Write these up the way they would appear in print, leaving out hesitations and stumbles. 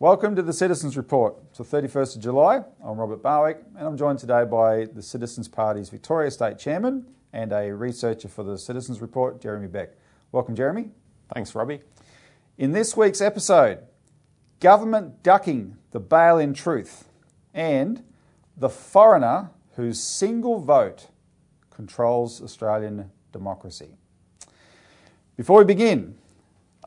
Welcome to the Citizens Report. It's the 31st of July. I'm Robert Barwick and I'm joined today by the Citizens Party's Victoria State Chairman and a researcher for the Citizens Report, Jeremy Beck. Welcome, Jeremy. Thanks, Robbie. In this week's episode, government ducking the bail-in truth and the foreigner whose single vote controls Australian democracy. Before we begin,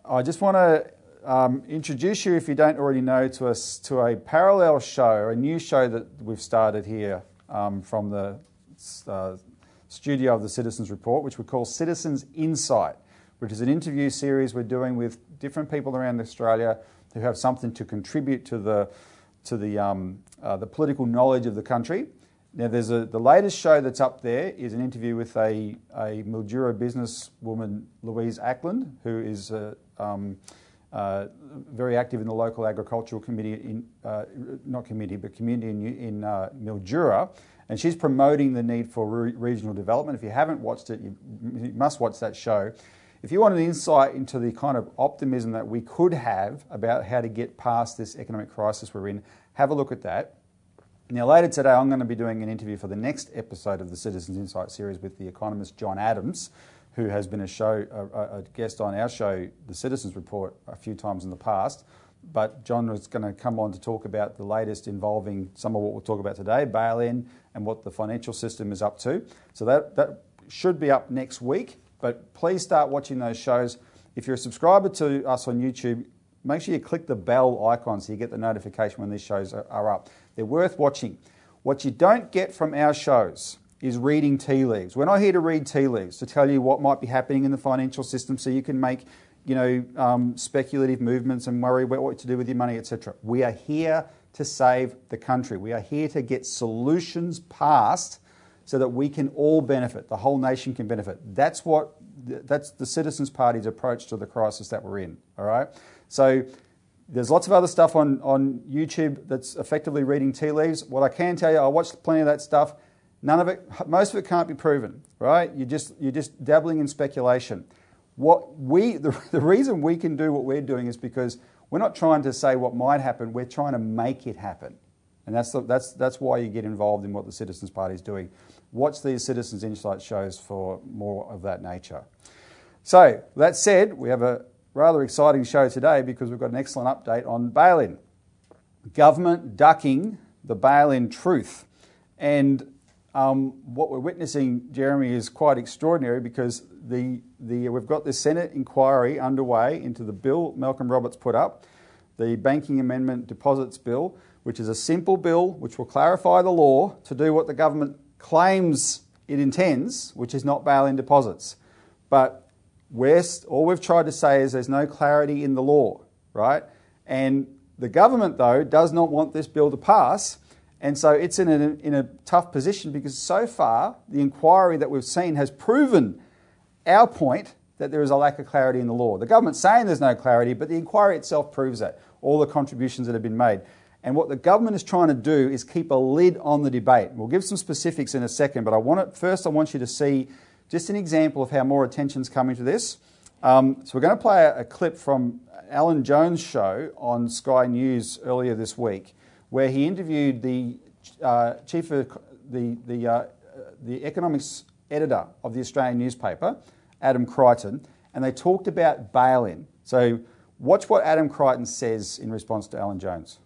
I just want to introduce you, if you don't already know, to a parallel show, a new show that we've started here from the studio of the Citizens Report, which we call Citizens Insight, which is an interview series we're doing with different people around Australia who have something to contribute to the political knowledge of the country. Now, there's the latest show that's up there is an interview with a Mildura businesswoman, Louise Ackland, who is very active in the local agricultural committee, community in Mildura, and she's promoting the need for regional development. If you haven't watched it, you must watch that show. If you want an insight into the kind of optimism that we could have about how to get past this economic crisis we're in, have a look at that. Now, later today, I'm going to be doing an interview for the next episode of the Citizens Insight series with the economist John Adams, who has been a guest on our show, The Citizens Report, a few times in the past. But John was going to come on to talk about the latest involving some of what we'll talk about today, bail-in, and what the financial system is up to. So that should be up next week, but please start watching those shows. If you're a subscriber to us on YouTube, make sure you click the bell icon so you get the notification when these shows are up. They're worth watching. What you don't get from our shows is reading tea leaves. We're not here to read tea leaves, to tell you what might be happening in the financial system so you can make, speculative movements and worry about what to do with your money, etc. We are here to save the country. We are here to get solutions passed so that we can all benefit, the whole nation can benefit. That's the Citizens Party's approach to the crisis that we're in, all right? So there's lots of other stuff on YouTube that's effectively reading tea leaves. What I can tell you, I watched plenty of that stuff. None of it, most of it can't be proven, right? You're just dabbling in speculation. The reason we can do what we're doing is because we're not trying to say what might happen. We're trying to make it happen, and that's why you get involved in what the Citizens Party is doing. Watch these Citizens Insight shows for more of that nature. So that said, we have a rather exciting show today because we've got an excellent update on bail-in, government ducking the bail-in truth, and what we're witnessing, Jeremy, is quite extraordinary because we've got this Senate inquiry underway into the bill Malcolm Roberts put up, the Banking Amendment Deposits Bill, which is a simple bill which will clarify the law to do what the government claims it intends, which is not bail-in deposits. But all we've tried to say is there's no clarity in the law, right? And the government, though, does not want this bill to pass. And so it's in a tough position because so far the inquiry that we've seen has proven our point that there is a lack of clarity in the law. The government's saying there's no clarity, but the inquiry itself proves that, all the contributions that have been made. And what the government is trying to do is keep a lid on the debate. We'll give some specifics in a second, but I want you to see just an example of how more attention's coming to this. So we're going to play a clip from Alan Jones' show on Sky News earlier this week, where he interviewed the chief of the economics editor of the Australian newspaper, Adam Crichton, and they talked about bail-in. So watch what Adam Crichton says in response to Alan Jones.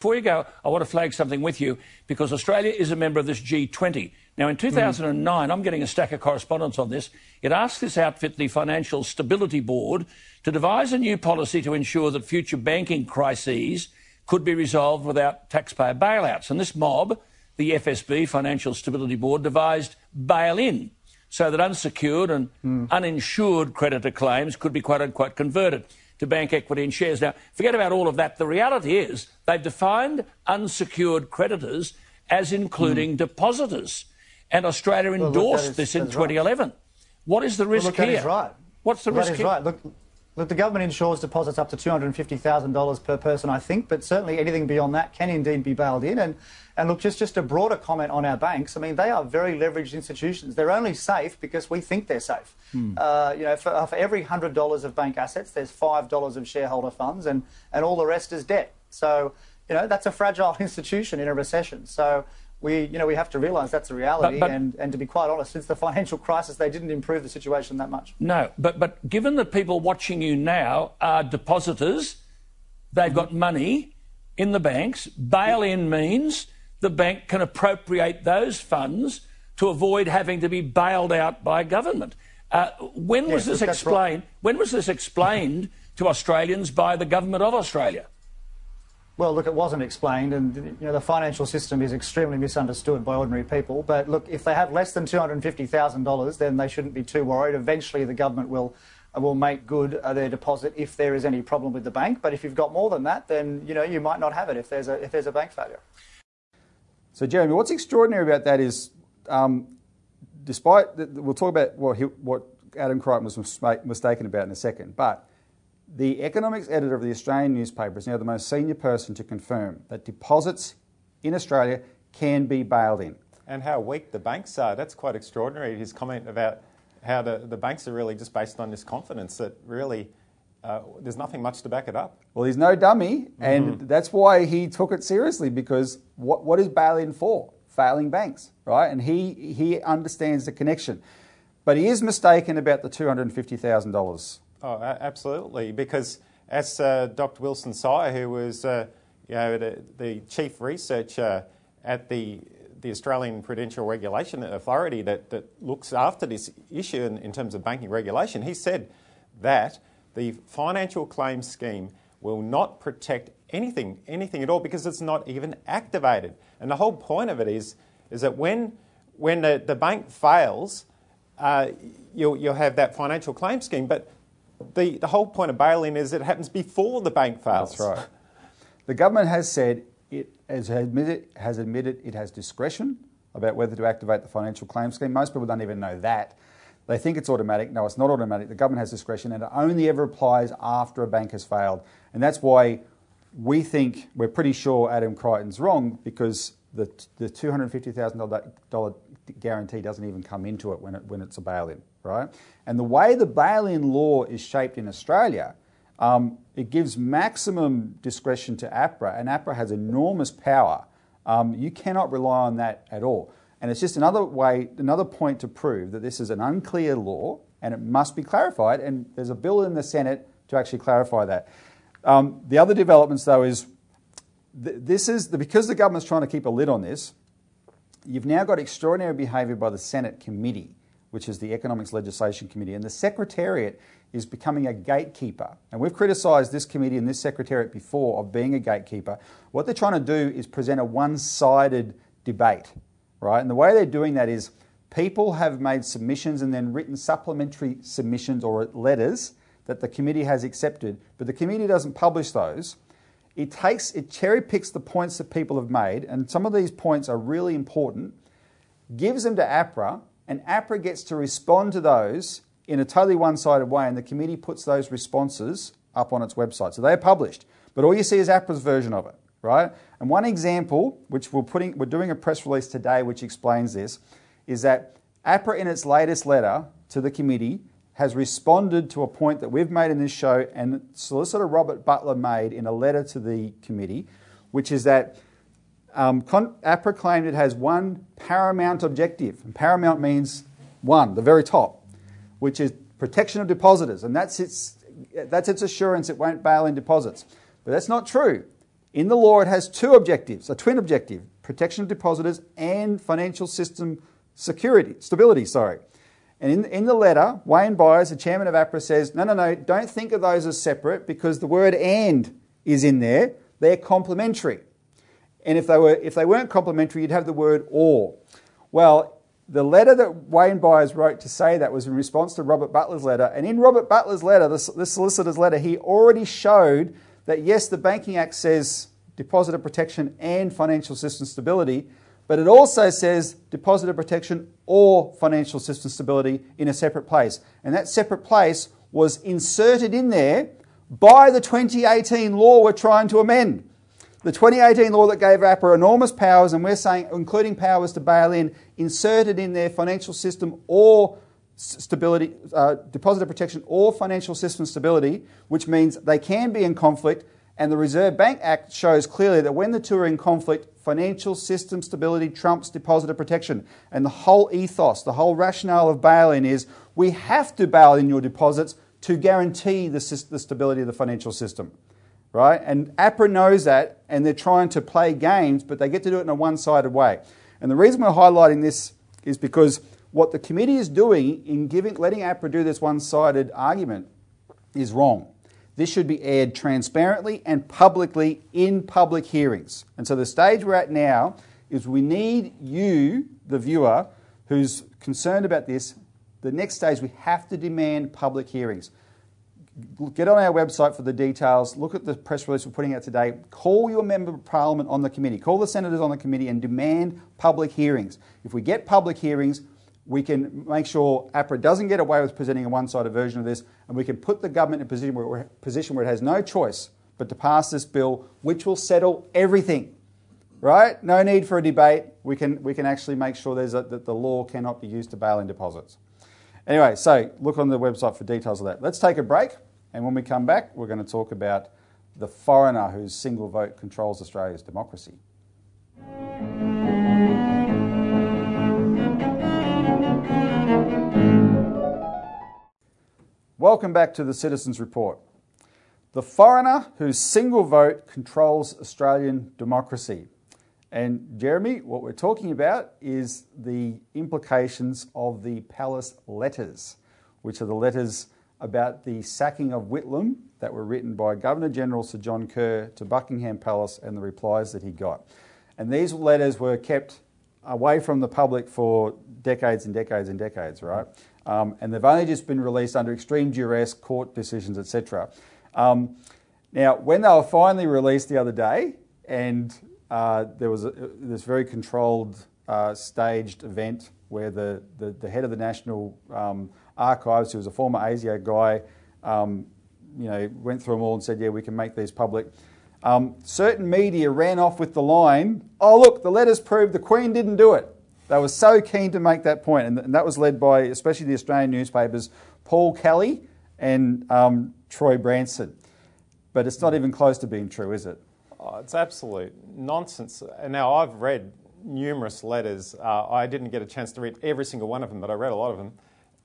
Before you go, I want to flag something with you because Australia is a member of this G20. Now, in 2009, I'm getting a stack of correspondence on this. It asked this outfit, the Financial Stability Board, to devise a new policy to ensure that future banking crises could be resolved without taxpayer bailouts. And this mob, the FSB, Financial Stability Board, devised bail-in so that unsecured and uninsured creditor claims could be quote-unquote converted to bank equity and shares. Now, forget about all of that. The reality is they've defined unsecured creditors as including depositors. And Australia endorsed this in 2011. Right. What is the risk here? What's the risk here? Look, Look, the government insures deposits up to $250,000 per person, I think, but certainly anything beyond that can indeed be bailed in. And look, just a broader comment on our banks. I mean, they are very leveraged institutions. They're only safe because we think they're safe. You know, for every $100 of bank assets, there's $5 of shareholder funds, and all the rest is debt. So, you know, that's a fragile institution in a recession. So we have to realise that's a reality, and to be quite honest, since the financial crisis, they didn't improve the situation that much. No, but given that people watching you now are depositors, they've got money in the banks. Bail-in means the bank can appropriate those funds to avoid having to be bailed out by government. When was this explained to Australians by the government of Australia? Well, look, it wasn't explained, and the financial system is extremely misunderstood by ordinary people. But look, if they have less than $250,000, then they shouldn't be too worried. Eventually, the government will make good their deposit if there is any problem with the bank. But if you've got more than that, then you might not have it if there's a bank failure. So, Jeremy, what's extraordinary about that is, despite we'll talk about what Adam Crichton was mistaken about in a second, but the economics editor of the Australian newspaper is now the most senior person to confirm that deposits in Australia can be bailed in. And how weak the banks are, that's quite extraordinary. His comment about how the banks are really just based on this confidence that really there's nothing much to back it up. Well, he's no dummy, and that's why he took it seriously, because what is bail-in for? Failing banks, right? And he understands the connection. But he is mistaken about the $250,000. Oh, absolutely, because as Dr. Wilson Sire, who was the chief researcher at the Australian Prudential Regulation Authority that looks after this issue in terms of banking regulation, he said that the financial claims scheme will not protect anything at all, because it's not even activated. And the whole point of it is that when the bank fails, you'll have that financial claims scheme, but the whole point of bail-in is it happens before the bank fails. That's right. The government has said it has admitted it has discretion about whether to activate the financial claims scheme. Most people don't even know that. They think it's automatic. No, it's not automatic. The government has discretion, and it only ever applies after a bank has failed. And that's why we think, we're pretty sure Adam Crichton's wrong, because the $250,000 guarantee doesn't even come into it when it's a bail-in, right? And the way the bail-in law is shaped in Australia, it gives maximum discretion to APRA, and APRA has enormous power. You cannot rely on that at all. And it's just another point to prove that this is an unclear law and it must be clarified, and there's a bill in the Senate to actually clarify that. The other developments, though, is because the government's trying to keep a lid on this, you've now got extraordinary behaviour by the Senate committee, which is the Economics Legislation Committee, and the Secretariat is becoming a gatekeeper. And we've criticised this committee and this Secretariat before of being a gatekeeper. What they're trying to do is present a one-sided debate, right? And the way they're doing that is people have made submissions and then written supplementary submissions or letters that the committee has accepted, but the committee doesn't publish those. It cherry-picks the points that people have made, and some of these points are really important, gives them to APRA, and APRA gets to respond to those in a totally one-sided way, and the committee puts those responses up on its website. So they're published, but all you see is APRA's version of it, right? And one example, which we're doing a press release today which explains this, is that APRA in its latest letter to the committee has responded to a point that we've made in this show and Solicitor Robert Butler made in a letter to the committee, which is that APRA claimed it has one paramount objective. And paramount means one, the very top, which is protection of depositors. And that's its assurance it won't bail in deposits. But that's not true. In the law, it has two objectives, a twin objective, protection of depositors and financial system stability. And in the letter, Wayne Byers, the chairman of APRA, says, no, don't think of those as separate because the word "and" is in there. They're complementary. And if they weren't complementary, you'd have the word "or." Well, the letter that Wayne Byers wrote to say that was in response to Robert Butler's letter. And in Robert Butler's letter, the solicitor's letter, he already showed that, yes, the Banking Act says depositor protection and financial system stability, but it also says depositor protection or financial system stability in a separate place. And that separate place was inserted in there by the 2018 law we're trying to amend. The 2018 law that gave APRA enormous powers, and we're saying, including powers to bail in, inserted in their financial system or stability, depositor protection or financial system stability, which means they can be in conflict. And the Reserve Bank Act shows clearly that when the two are in conflict, financial system stability trumps depositor protection. And the whole ethos, the whole rationale of bail-in is we have to bail in your deposits to guarantee the stability of the financial system, right? And APRA knows that, and they're trying to play games, but they get to do it in a one-sided way. And the reason we're highlighting this is because what the committee is doing in letting APRA do this one-sided argument is wrong. This should be aired transparently and publicly in public hearings. And so the stage we're at now is we need you, the viewer, who's concerned about this. The next stage, we have to demand public hearings. Get on our website for the details. Look at the press release we're putting out today. Call your member of parliament on the committee. Call the senators on the committee and demand public hearings. If we get public hearings, we can make sure APRA doesn't get away with presenting a one-sided version of this, and we can put the government in a position where it has no choice but to pass this bill, which will settle everything, right? No need for a debate. We can actually make sure that the law cannot be used to bail in deposits. Anyway, so look on the website for details of that. Let's take a break, and when we come back, we're going to talk about the foreigner whose single vote controls Australia's democracy. Welcome back to the Citizens Report. The foreigner whose single vote controls Australian democracy. And Jeremy, what we're talking about is the implications of the Palace letters, which are the letters about the sacking of Whitlam that were written by Governor-General Sir John Kerr to Buckingham Palace and the replies that he got. And these letters were kept away from the public for decades and decades and decades, right? And they've only just been released under extreme duress, court decisions, etc. Now, when they were finally released the other day, and there was this very controlled, staged event where the head of the National Archives, who was a former ASIO guy, went through them all and said, yeah, we can make these public. Certain media ran off with the line, oh, look, the letters proved the Queen didn't do it. They were so keen to make that point, and that was led by especially the Australian newspapers Paul Kelly and Troy Bramston. But it's not even close to being true, is it? Oh, it's absolute nonsense. Now, I've read numerous letters. I didn't get a chance to read every single one of them, but I read a lot of them.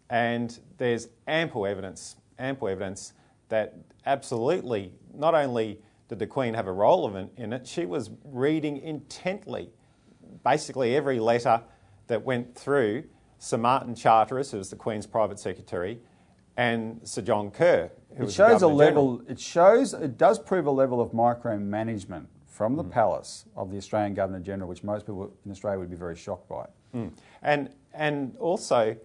And there's ample evidence that absolutely, not only did the Queen have a role in it, she was reading intently basically every letter that went through Sir Martin Charteris, who was the Queen's private secretary, and Sir John Kerr, who was the Governor General. It does prove a level of micromanagement from the palace of the Australian Governor General, which most people in Australia would be very shocked by. And also,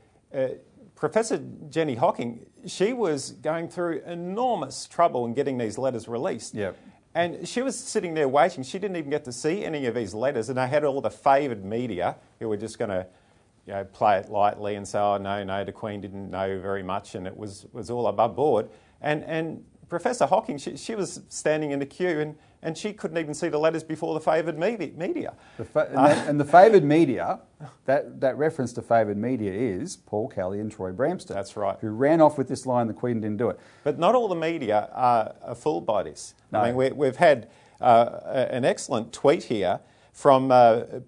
Professor Jenny Hocking, she was going through enormous trouble in getting these letters released. Yep. And she was sitting there waiting. She didn't even get to see any of these letters, and they had all the favoured media who were just going to, play it lightly and say, "Oh no, the Queen didn't know very much, and it was all above board." And Professor Hocking, she was standing in the queue, and she couldn't even see the letters before the favoured media. The favoured media, that reference to favoured media is Paul Kelly and Troy Bramston. That's right. Who ran off with this line, the Queen didn't do it. But not all the media are fooled by this. No. I mean, we've had an excellent tweet here from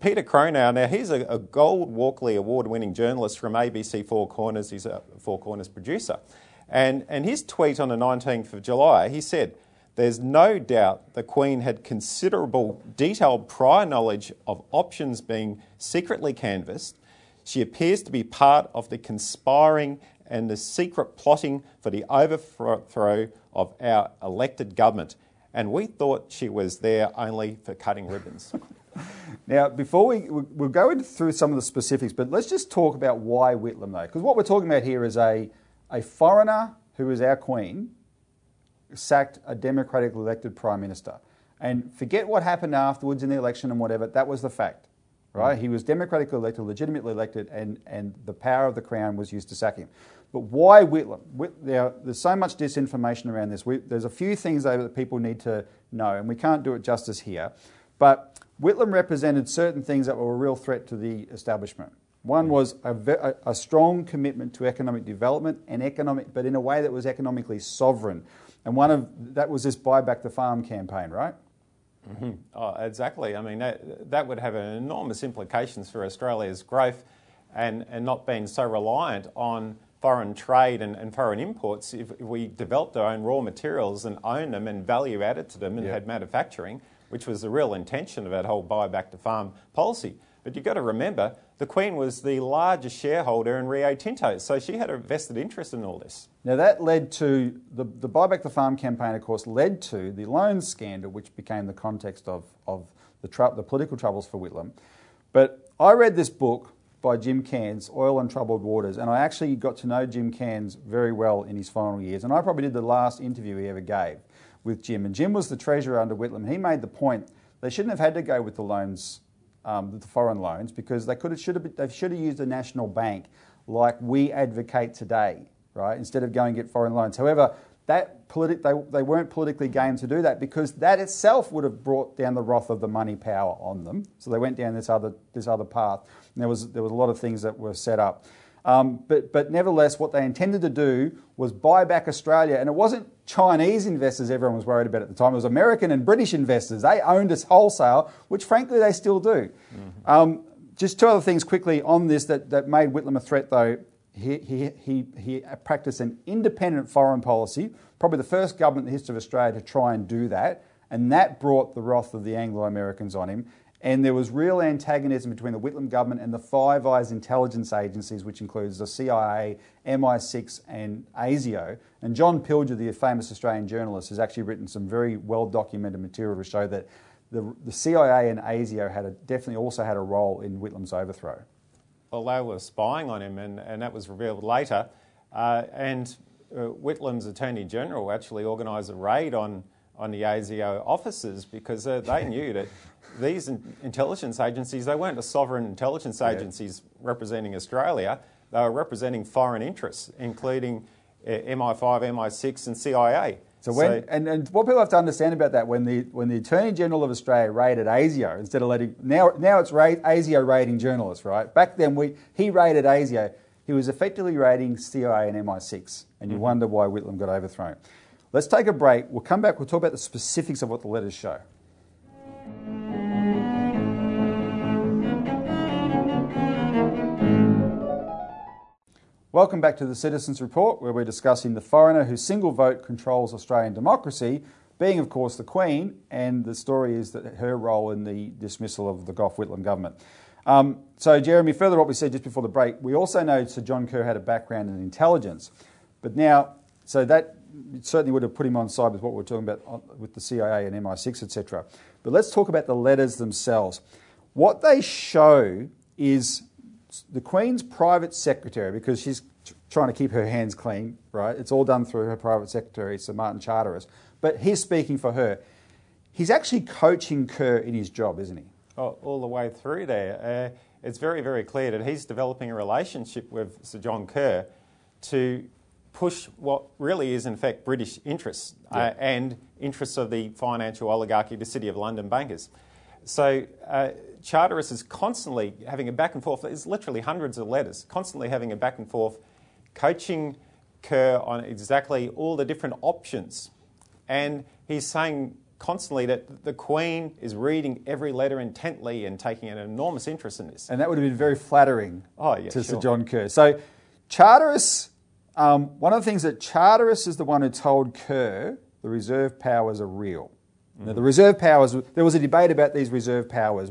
Peter Cronau. Now, he's a Gold Walkley award-winning journalist from ABC Four Corners. He's a Four Corners producer. And his tweet on the 19th of July, he said, "There's no doubt the Queen had considerable detailed prior knowledge of options being secretly canvassed. She appears to be part of the conspiring and the secret plotting for the overthrow of our elected government. And we thought she was there only for cutting ribbons." Now, before we'll go through some of the specifics, but let's just talk about why Whitlam, though, because what we're talking about here is a foreigner who is our Queen sacked a democratically elected Prime Minister. And forget what happened afterwards in the election and whatever, that was the fact, right? Mm. He was democratically elected, legitimately elected, and the power of the Crown was used to sack him. But why Whitlam? There's so much disinformation around this. There's a few things that people need to know, and we can't do it justice here. But Whitlam represented certain things that were a real threat to the establishment. One was a strong commitment to economic development, but in a way that was economically sovereign. And that was this buy back the farm campaign, right? Mm-hmm. Oh, exactly. I mean, that would have enormous implications for Australia's growth and not being so reliant on foreign trade and foreign imports. If we developed our own raw materials and owned them and value added to them and had manufacturing, which was the real intention of that whole buy back to farm policy. But you've got to remember, the Queen was the largest shareholder in Rio Tinto, so she had a vested interest in all this. Now that led to, the buy back the farm campaign, of course, led to the loan scandal, which became the context of the political troubles for Whitlam. But I read this book by Jim Cairns, Oil and Troubled Waters, and I actually got to know Jim Cairns very well in his final years, and I probably did the last interview he ever gave with Jim. And Jim was the treasurer under Whitlam. He made the point they shouldn't have had to go with the loans, the foreign loans, because they should have used a national bank like we advocate today, right? Instead of going and get foreign loans. However, they weren't politically game to do that, because that itself would have brought down the wrath of the money power on them. So they went down this other path, and there was a lot of things that were set up. But nevertheless, what they intended to do was buy back Australia, and it wasn't Chinese investors everyone was worried about at the time. It was American and British investors. They owned us wholesale, which frankly they still do. Mm-hmm. Just two other things quickly on this that made Whitlam a threat, though. He practiced an independent foreign policy, probably the first government in the history of Australia to try and do that, and that brought the wrath of the Anglo-Americans on him. And there was real antagonism between the Whitlam government and the Five Eyes intelligence agencies, which includes the CIA, MI6 and ASIO. And John Pilger, the famous Australian journalist, has actually written some very well-documented material to show that the CIA and ASIO definitely also had a role in Whitlam's overthrow. Well, they were spying on him, and that was revealed later. Whitlam's Attorney General actually organised a raid on the ASIO offices, because they knew that these intelligence agencies, they weren't a sovereign intelligence agencies representing Australia. They were representing foreign interests, including MI5, MI6 and CIA. So what people have to understand about that, when the Attorney General of Australia raided ASIO instead of letting... Now it's ASIO raiding journalists, right? Back then he raided ASIO. He was effectively raiding CIA and MI6, and you wonder why Whitlam got overthrown. Let's take a break. We'll come back. We'll talk about the specifics of what the letters show. Welcome back to the Citizens Report, where we're discussing the foreigner whose single vote controls Australian democracy, being, of course, the Queen, and the story is that her role in the dismissal of the Gough Whitlam government. So, Jeremy, further what we said just before the break, we also know Sir John Kerr had a background in intelligence, but now, so that... it certainly would have put him on side with what we're talking about with the CIA and MI6, etc. But let's talk about the letters themselves. What they show is the Queen's private secretary, because she's trying to keep her hands clean, right? It's all done through her private secretary, Sir Martin Charteris. But he's speaking for her. He's actually coaching Kerr in his job, isn't he? Oh, all the way through there. It's very, very clear that he's developing a relationship with Sir John Kerr to push what really is in fact British interests and interests of the financial oligarchy, the City of London bankers. So Charteris is constantly having a back and forth. There's literally hundreds of letters, constantly having a back and forth, coaching Kerr on exactly all the different options. And he's saying constantly that the Queen is reading every letter intently and taking an enormous interest in this. And that would have been very flattering to Sir John Kerr. So Charteris... one of the things that Charteris is the one who told Kerr the reserve powers are real. Mm-hmm. Now, the reserve powers, there was a debate about these reserve powers.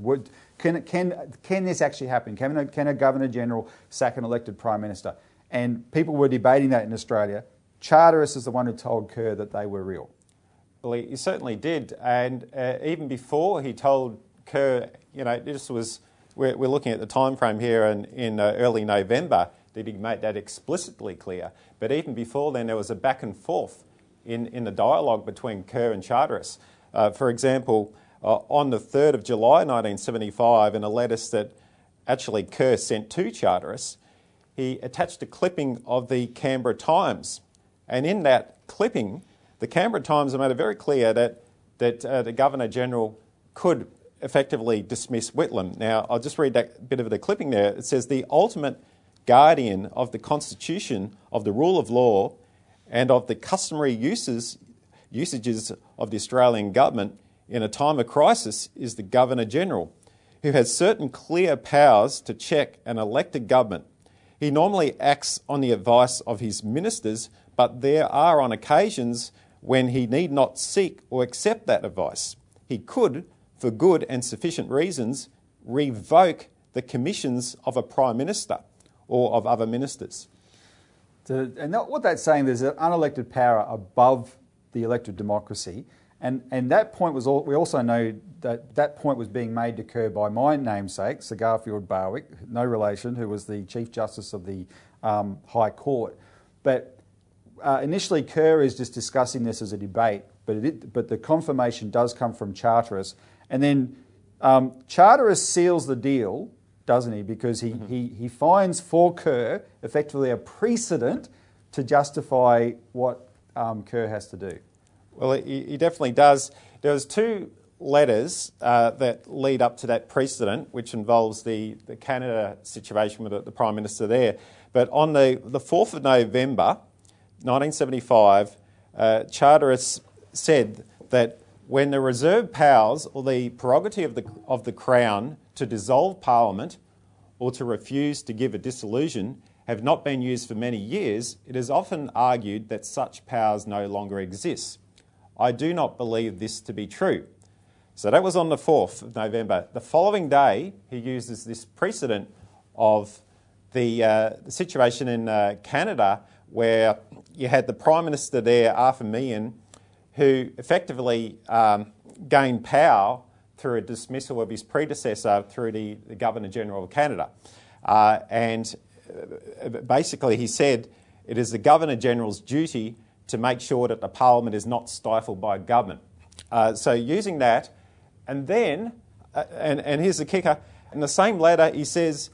Can this actually happen? Can a Governor-General sack an elected Prime Minister? And people were debating that in Australia. Charteris is the one who told Kerr that they were real. Well, he certainly did. And even before he told Kerr, you know, this was, we're looking at the time frame here in early November. Did he make that explicitly clear? But even before then, there was a back and forth in the dialogue between Kerr and Charteris. For example, on the 3rd of July 1975, in a letter that actually Kerr sent to Charteris, he attached a clipping of the Canberra Times. And in that clipping, the Canberra Times made it very clear that the Governor-General could effectively dismiss Whitlam. Now, I'll just read that bit of the clipping there. It says, "The ultimate guardian of the Constitution, of the rule of law, and of the customary usages of the Australian government in a time of crisis is the Governor-General, who has certain clear powers to check an elected government. He normally acts on the advice of his ministers, but there are on occasions when he need not seek or accept that advice. He could, for good and sufficient reasons, revoke the commissions of a Prime Minister or of other ministers." And what that's saying, there's an unelected power above the elected democracy. And that point was all, we also know that point was being made to Kerr by my namesake, Sir Garfield Barwick, no relation, who was the Chief Justice of the High Court. But initially, Kerr is just discussing this as a debate, but the confirmation does come from Charteris. And then Charteris seals the deal, doesn't he? Because he finds for Kerr effectively a precedent to justify what Kerr has to do. Well, he definitely does. There was two letters that lead up to that precedent, which involves the Canada situation with the Prime Minister there. But on the 4th of November 1975, Charteris said that when the reserve powers or the prerogative of the Crown to dissolve Parliament or to refuse to give a dissolution have not been used for many years, it is often argued that such powers no longer exist. I do not believe this to be true. So that was on the 4th of November. The following day, he uses this precedent of the situation in Canada, where you had the Prime Minister there, Arthur Meighen, who effectively gained power through a dismissal of his predecessor through the Governor-General of Canada. And basically he said, it is the Governor-General's duty to make sure that the Parliament is not stifled by government. So using that, and then, and here's the kicker, in the same letter he says,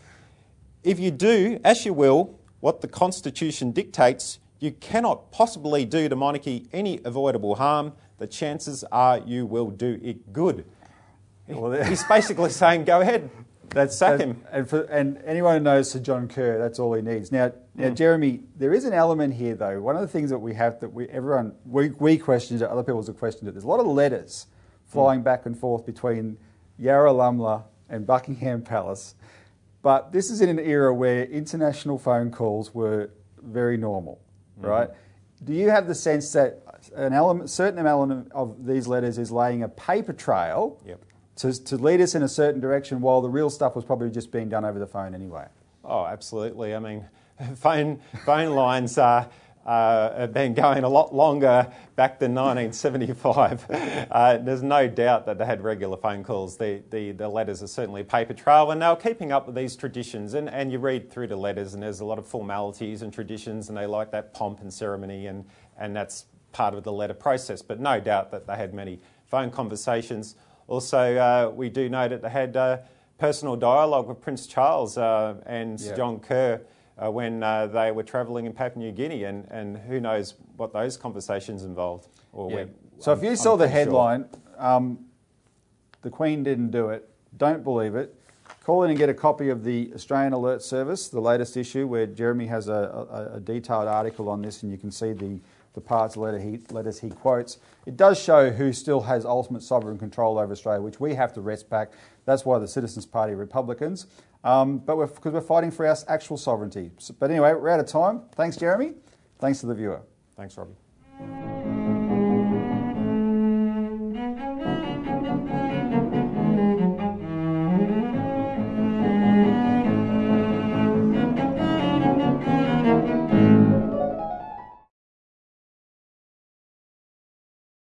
if you do, as you will, what the Constitution dictates, you cannot possibly do the monarchy any avoidable harm. The chances are you will do it good. Well, he's basically saying, go ahead. That's sack him. And anyone who knows Sir John Kerr, that's all he needs. Now, Jeremy, there is an element here, though. One of the things that we have that we questioned it, other people have questioned it. There's a lot of letters flying back and forth between Yarra Lumla and Buckingham Palace. But this is in an era where international phone calls were very normal, right? Do you have the sense that a certain element of these letters is laying a paper trail to lead us in a certain direction, while the real stuff was probably just being done over the phone anyway? Oh, absolutely. I mean, phone lines have been going a lot longer back than 1975. There's no doubt that they had regular phone calls. The letters are certainly a paper trail, and they were keeping up with these traditions. And you read through the letters, and there's a lot of formalities and traditions, and they like that pomp and ceremony, and that's part of the letter process. But no doubt that they had many phone conversations. Also, we do know that they had personal dialogue with Prince Charles and Sir John Kerr when they were travelling in Papua New Guinea, and who knows what those conversations involved. So if you saw the headline, "The Queen didn't do it," don't believe it. Call in and get a copy of the Australian Alert Service, the latest issue, where Jeremy has a detailed article on this, and you can see the parts of letters he quotes. It does show who still has ultimate sovereign control over Australia, which we have to wrest back. That's why the Citizens Party Republicans, but because we're fighting for our actual sovereignty. But anyway, we're out of time. Thanks, Jeremy. Thanks to the viewer. Thanks, Robbie.